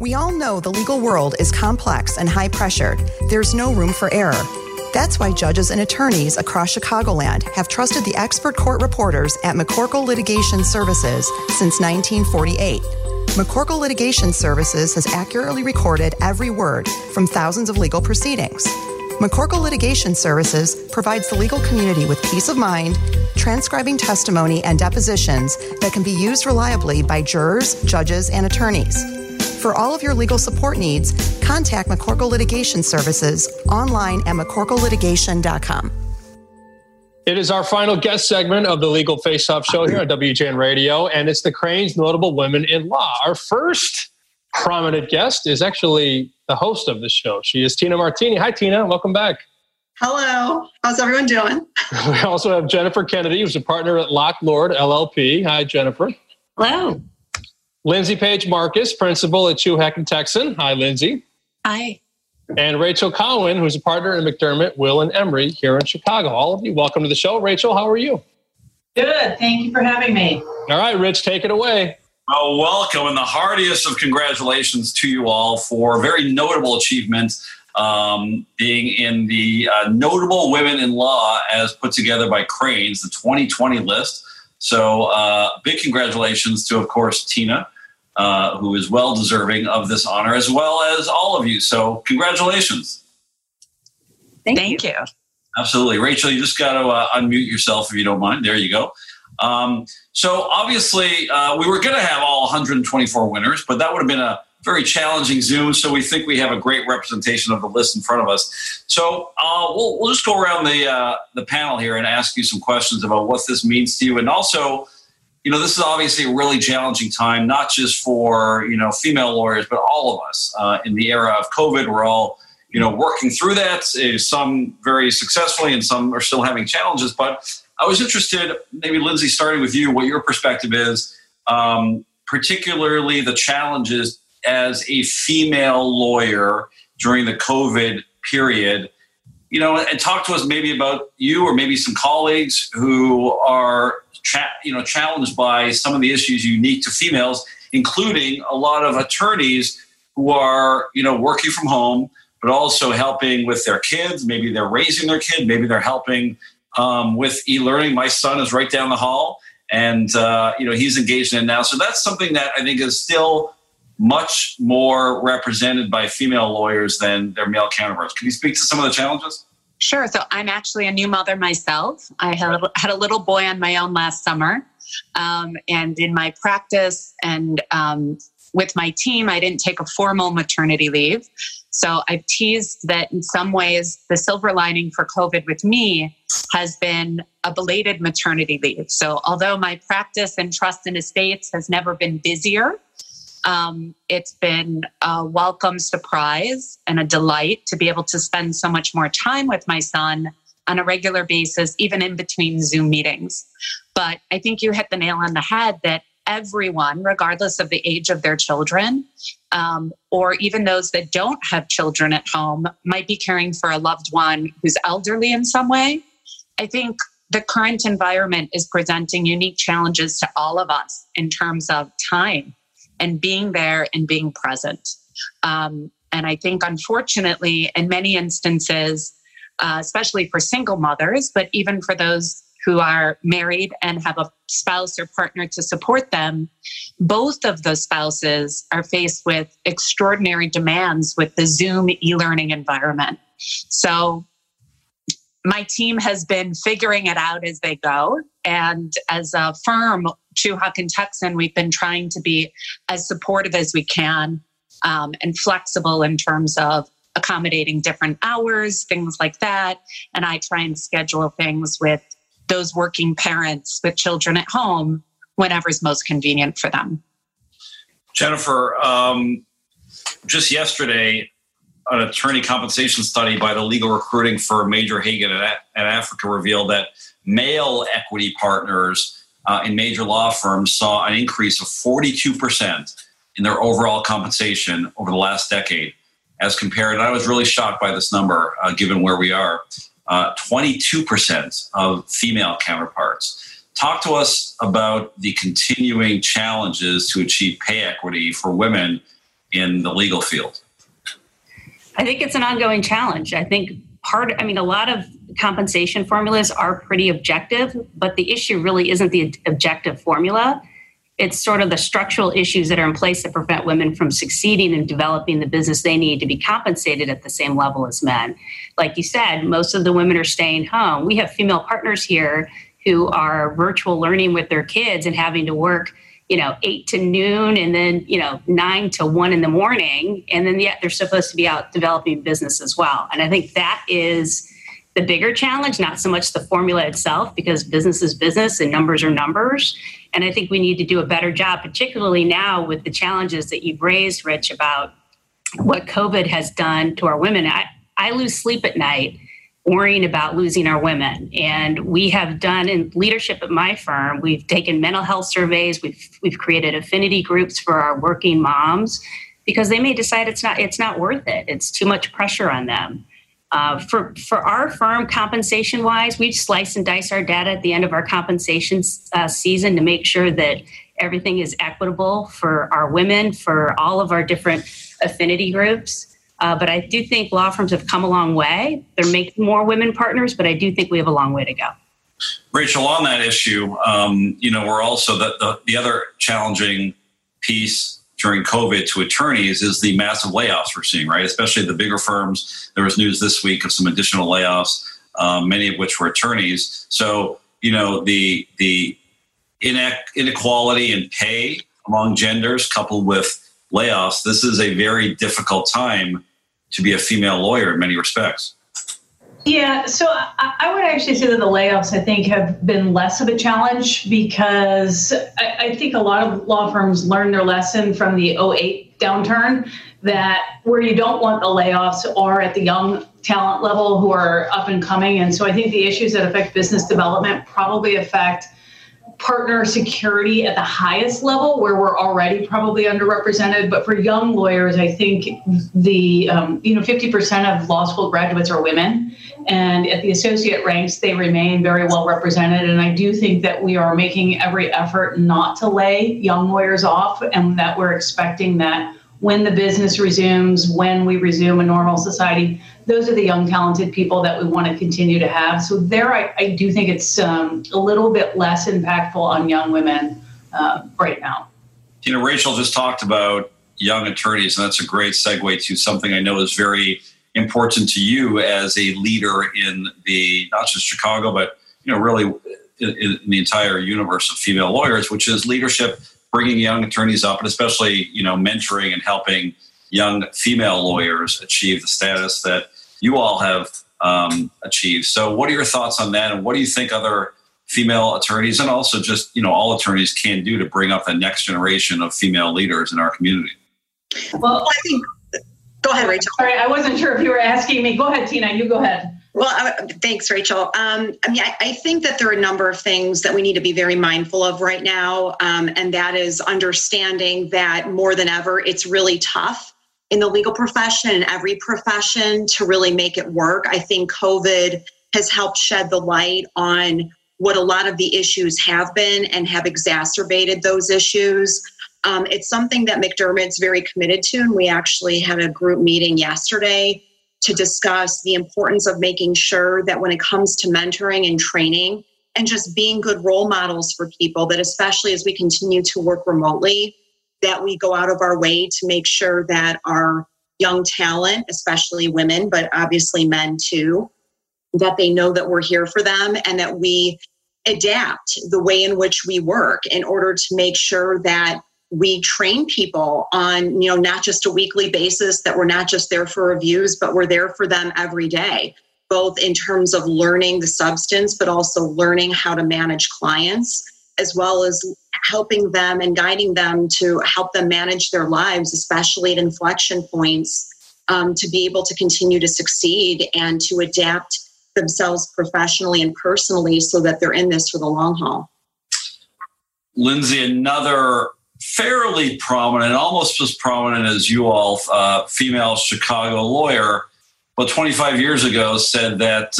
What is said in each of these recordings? We all know the legal world is complex and high-pressured. There's no room for error. That's why judges and attorneys across Chicagoland have trusted the expert court reporters at McCorkle Litigation Services since 1948. McCorkle Litigation Services has accurately recorded every word from thousands of legal proceedings. McCorkle Litigation Services provides the legal community with peace of mind, transcribing testimony and depositions that can be used reliably by jurors, judges, and attorneys. For all of your legal support needs, contact McCorkle Litigation Services online at McCorkleLitigation.com. It is our final guest segment of the Legal Face-Off show here on WJN Radio, and it's the Crain's Notable Women in Law. Our first prominent guest is actually the host of the show. She is Tina Martini. Hi, Tina. Welcome back. Hello. How's everyone doing? We also have Jennifer Kennedy, who's a partner at Lock Lord LLP. Hi, Jennifer. Hello. Lindsay Page Marcus, principal at Chewheck and Texan. Hi, Lindsay. Hi. And Rachel Cowan, who's a partner in McDermott, Will, and Emery here in Chicago. All of you, welcome to the show. Rachel, how are you? Good. Thank you for having me. All right, Rich, take it away. Well, welcome, and the heartiest of congratulations to you all for very notable achievements, being in the Notable Women in Law as put together by Crain's, the 2020 list. So big congratulations to, of course, Tina, who is well deserving of this honor, as well as all of you. So congratulations. Thank you. Absolutely. Rachel, you just got to unmute yourself if you don't mind. There you go. So obviously, we were going to have all 124 winners, but that would have been a very challenging Zoom. So we think we have a great representation of the list in front of us. So we'll just go around the panel here and ask you some questions about what this means to you. And also, you know, this is obviously a really challenging time, not just for, you know, female lawyers, but all of us in the era of COVID. We're all, you know, working through that, some very successfully and some are still having challenges. But I was interested, maybe Lindsay, starting with you, what your perspective is, particularly the challenges as a female lawyer during the COVID period, you know, and talk to us maybe about you or maybe some colleagues who are, challenged by some of the issues unique to females, including a lot of attorneys who are, you know, working from home, but also helping with their kids. Maybe they're raising their kid. Maybe they're helping with e-learning. My son is right down the hall and, you know, he's engaged in it now. So that's something that I think is still much more represented by female lawyers than their male counterparts. Can you speak to some of the challenges? Sure. So I'm actually a new mother myself. I had a little boy on my own last summer. And in my practice and with my team, I didn't take a formal maternity leave. So I've teased that in some ways, the silver lining for COVID with me has been a belated maternity leave. So although my practice in trust and estates has never been busier, it's been a welcome surprise and a delight to be able to spend so much more time with my son on a regular basis, even in between Zoom meetings. But I think you hit the nail on the head that everyone, regardless of the age of their children, or even those that don't have children at home, might be caring for a loved one who's elderly in some way. I think the current environment is presenting unique challenges to all of us in terms of time and being there and being present. And I think, unfortunately, in many instances, especially for single mothers, but even for those who are married and have a spouse or partner to support them, both of those spouses are faced with extraordinary demands with the Zoom e-learning environment. So my team has been figuring it out as they go. And as a firm, Chewheck and Texan, we've been trying to be as supportive as we can and flexible in terms of accommodating different hours, things like that. And I try and schedule things with those working parents with children at home whenever's most convenient for them. Jennifer, just yesterday, an attorney compensation study by the legal recruiting firm Major Hagen at Africa revealed that male equity partners in major law firms saw an increase of 42% in their overall compensation over the last decade as compared. And I was really shocked by this number, given where we are, 22% of female counterparts. Talk to us about the continuing challenges to achieve pay equity for women in the legal field? I think it's an ongoing challenge. I think a lot of compensation formulas are pretty objective, but the issue really isn't the objective formula. It's sort of the structural issues that are in place that prevent women from succeeding and developing the business they need to be compensated at the same level as men. Like you said, most of the women are staying home. We have female partners here who are virtual learning with their kids and having to work, 8 to noon and then, 9 to 1 in the morning. And then yet they're supposed to be out developing business as well. And I think that is the bigger challenge, not so much the formula itself, because business is business and numbers are numbers. And I think we need to do a better job, particularly now with the challenges that you've raised, Rich, about what COVID has done to our women. I lose sleep at night worrying about losing our women. And we have done in leadership at my firm, we've taken mental health surveys, we've created affinity groups for our working moms because they may decide it's not worth it. It's too much pressure on them. For our firm, compensation-wise, we slice and dice our data at the end of our compensation season to make sure that everything is equitable for our women, for all of our different affinity groups. But I do think law firms have come a long way. They're making more women partners, but I do think we have a long way to go. Rachel, on that issue, we're also the other challenging piece during COVID to attorneys is the massive layoffs we're seeing, right? Especially the bigger firms. There was news this week of some additional layoffs, many of which were attorneys. So, the inequality in pay among genders coupled with layoffs, this is a very difficult time to be a female lawyer in many respects. Yeah, so I would actually say that the layoffs, I think, have been less of a challenge because I think a lot of law firms learned their lesson from the 2008 downturn that where you don't want the layoffs are at the young talent level who are up and coming. And so I think the issues that affect business development probably affect partner security at the highest level where we're already probably underrepresented. But for young lawyers, I think 50% of law school graduates are women. And at the associate ranks, they remain very well represented. And I do think that we are making every effort not to lay young lawyers off and that we're expecting that when the business resumes, when we resume a normal society, those are the young, talented people that we want to continue to have. So there, I do think it's a little bit less impactful on young women right now. Rachel just talked about young attorneys, and that's a great segue to something I know is very important to you as a leader in the, not just Chicago, but really in the entire universe of female lawyers, which is leadership, bringing young attorneys up, and especially, mentoring and helping young female lawyers achieve the status that you all have achieved. So what are your thoughts on that? And what do you think other female attorneys and also just, all attorneys can do to bring up the next generation of female leaders in our community? Well, I think, go ahead, Rachel. Sorry, I wasn't sure if you were asking me. Go ahead, Tina, you go ahead. Well, thanks, Rachel. I think that there are a number of things that we need to be very mindful of right now. And that is understanding that more than ever, it's really tough in the legal profession and every profession to really make it work. I think COVID has helped shed the light on what a lot of the issues have been and have exacerbated those issues. It's something that McDermott's very committed to, and we actually had a group meeting yesterday to discuss the importance of making sure that when it comes to mentoring and training and just being good role models for people, that especially as we continue to work remotely, that we go out of our way to make sure that our young talent, especially women, but obviously men too, that they know that we're here for them and that we adapt the way in which we work in order to make sure that we train people on, not just a weekly basis, that we're not just there for reviews, but we're there for them every day, both in terms of learning the substance, but also learning how to manage clients, as well as helping them and guiding them to help them manage their lives, especially at inflection points, to be able to continue to succeed and to adapt themselves professionally and personally so that they're in this for the long haul. Lindsay, another fairly prominent, almost as prominent as you all, female Chicago lawyer, but 25 years ago said that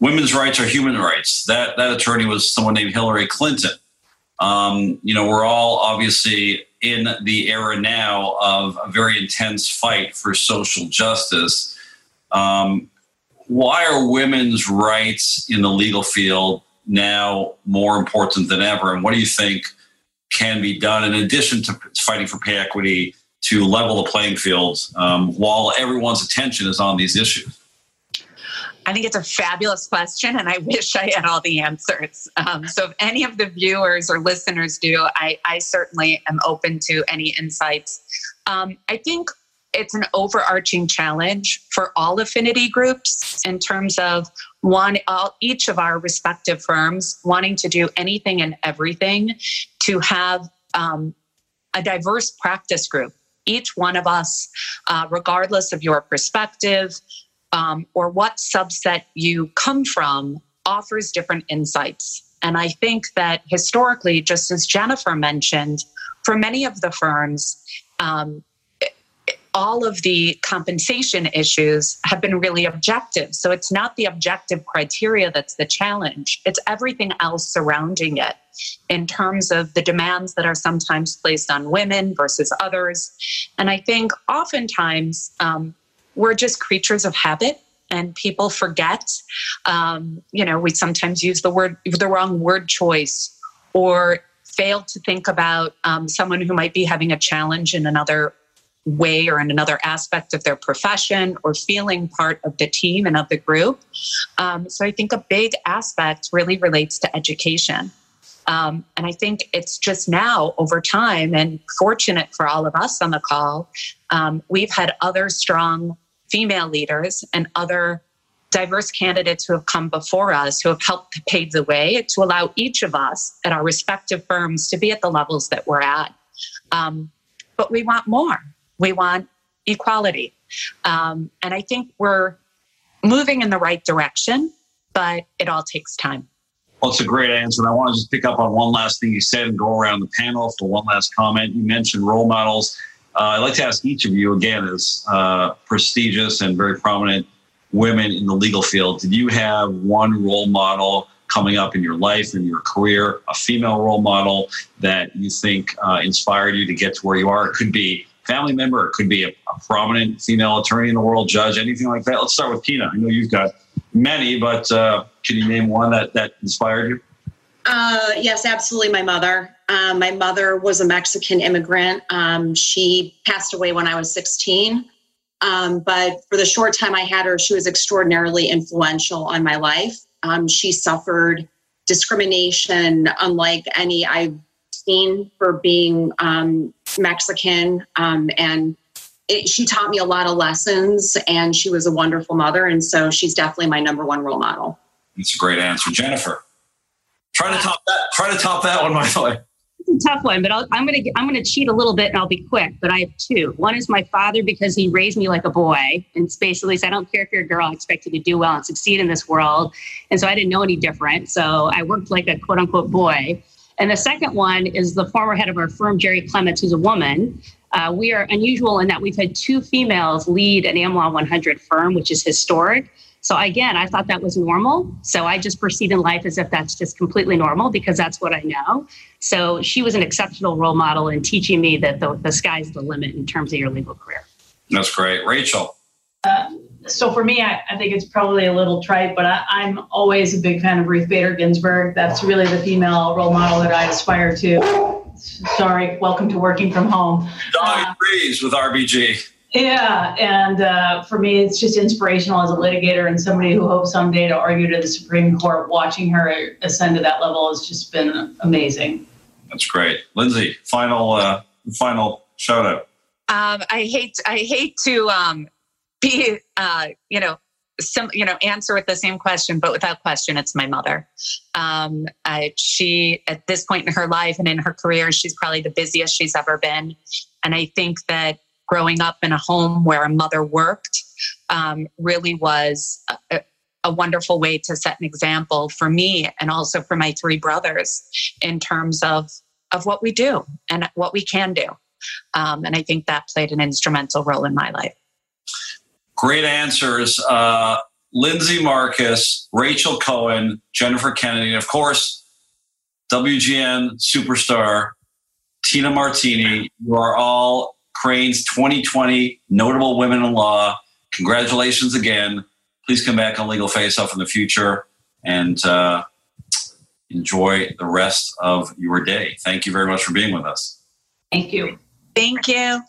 women's rights are human rights. That attorney was someone named Hillary Clinton. We're all obviously in the era now of a very intense fight for social justice. Why are women's rights in the legal field now more important than ever? And what do you think can be done in addition to fighting for pay equity to level the playing field while everyone's attention is on these issues? I think it's a fabulous question, and I wish I had all the answers. So if any of the viewers or listeners do, I certainly am open to any insights. I think it's an overarching challenge for all affinity groups in terms of each of our respective firms wanting to do anything and everything to have a diverse practice group. Each one of us, regardless of your perspective, or what subset you come from, offers different insights. And I think that historically, just as Jennifer mentioned, for many of the firms, all of the compensation issues have been really objective. So it's not the objective criteria that's the challenge. It's everything else surrounding it in terms of the demands that are sometimes placed on women versus others. And I think oftentimes, we're just creatures of habit, and people forget. We sometimes use the wrong word choice, or fail to think about someone who might be having a challenge in another way or in another aspect of their profession, or feeling part of the team and of the group. So I think a big aspect really relates to education. And I think it's just now over time, and fortunate for all of us on the call, we've had other strong female leaders and other diverse candidates who have come before us who have helped to pave the way to allow each of us at our respective firms to be at the levels that we're at. But we want more. We want equality. And I think we're moving in the right direction, but it all takes time. Well, it's a great answer. And I want to just pick up on one last thing you said and go around the panel for one last comment. You mentioned role models. I'd like to ask each of you again, as prestigious and very prominent women in the legal field, did you have one role model coming up in your life, in your career, a female role model that you think inspired you to get to where you are? It could be a family member, it could be a prominent female attorney in the world, judge, anything like that. Let's start with Kina. I know you've got many, but can you name one that inspired you? Yes, absolutely. My mother. My mother was a Mexican immigrant. She passed away when I was 16. But for the short time I had her, she was extraordinarily influential on my life. She suffered discrimination unlike any I've seen for being Mexican. She taught me a lot of lessons, and she was a wonderful mother. And so she's definitely my number one role model. That's a great answer. Jennifer, try to top that one, by the way. It's a tough one, but I'm going to cheat a little bit, and I'll be quick, but I have two. One is my father, because he raised me like a boy and basically said, I don't care if you're a girl, I expect you to do well and succeed in this world. And so I didn't know any different. So I worked like a quote unquote boy. And the second one is the former head of our firm, Jerry Clements, who's a woman. We are unusual in that we've had two females lead an AmLaw 100 firm, which is historic. So again, I thought that was normal. So I just proceed in life as if that's just completely normal because that's what I know. So she was an exceptional role model in teaching me that the sky's the limit in terms of your legal career. That's great. Rachel. So for me, I think it's probably a little trite, but I'm always a big fan of Ruth Bader Ginsburg. That's really the female role model that I aspire to. Sorry, welcome to working from home. Degrees with RBG. Yeah, and for me, it's just inspirational as a litigator and somebody who hopes someday to argue to the Supreme Court. Watching her ascend to that level has just been amazing. That's great. Lindsay, final shout out. I hate to be answer with the same question, but without question, it's my mother. She, at this point in her life and in her career, she's probably the busiest she's ever been. And I think that growing up in a home where a mother worked really was a wonderful way to set an example for me and also for my three brothers in terms of what we do and what we can do. And I think that played an instrumental role in my life. Great answers. Lindsay Marcus, Rachel Cohen, Jennifer Kennedy, and of course, WGN superstar, Tina Martini. You are all Crain's 2020 Notable Women in Law. Congratulations again. Please come back on Legal Face-Off in the future and enjoy the rest of your day. Thank you very much for being with us. Thank you. Thank you.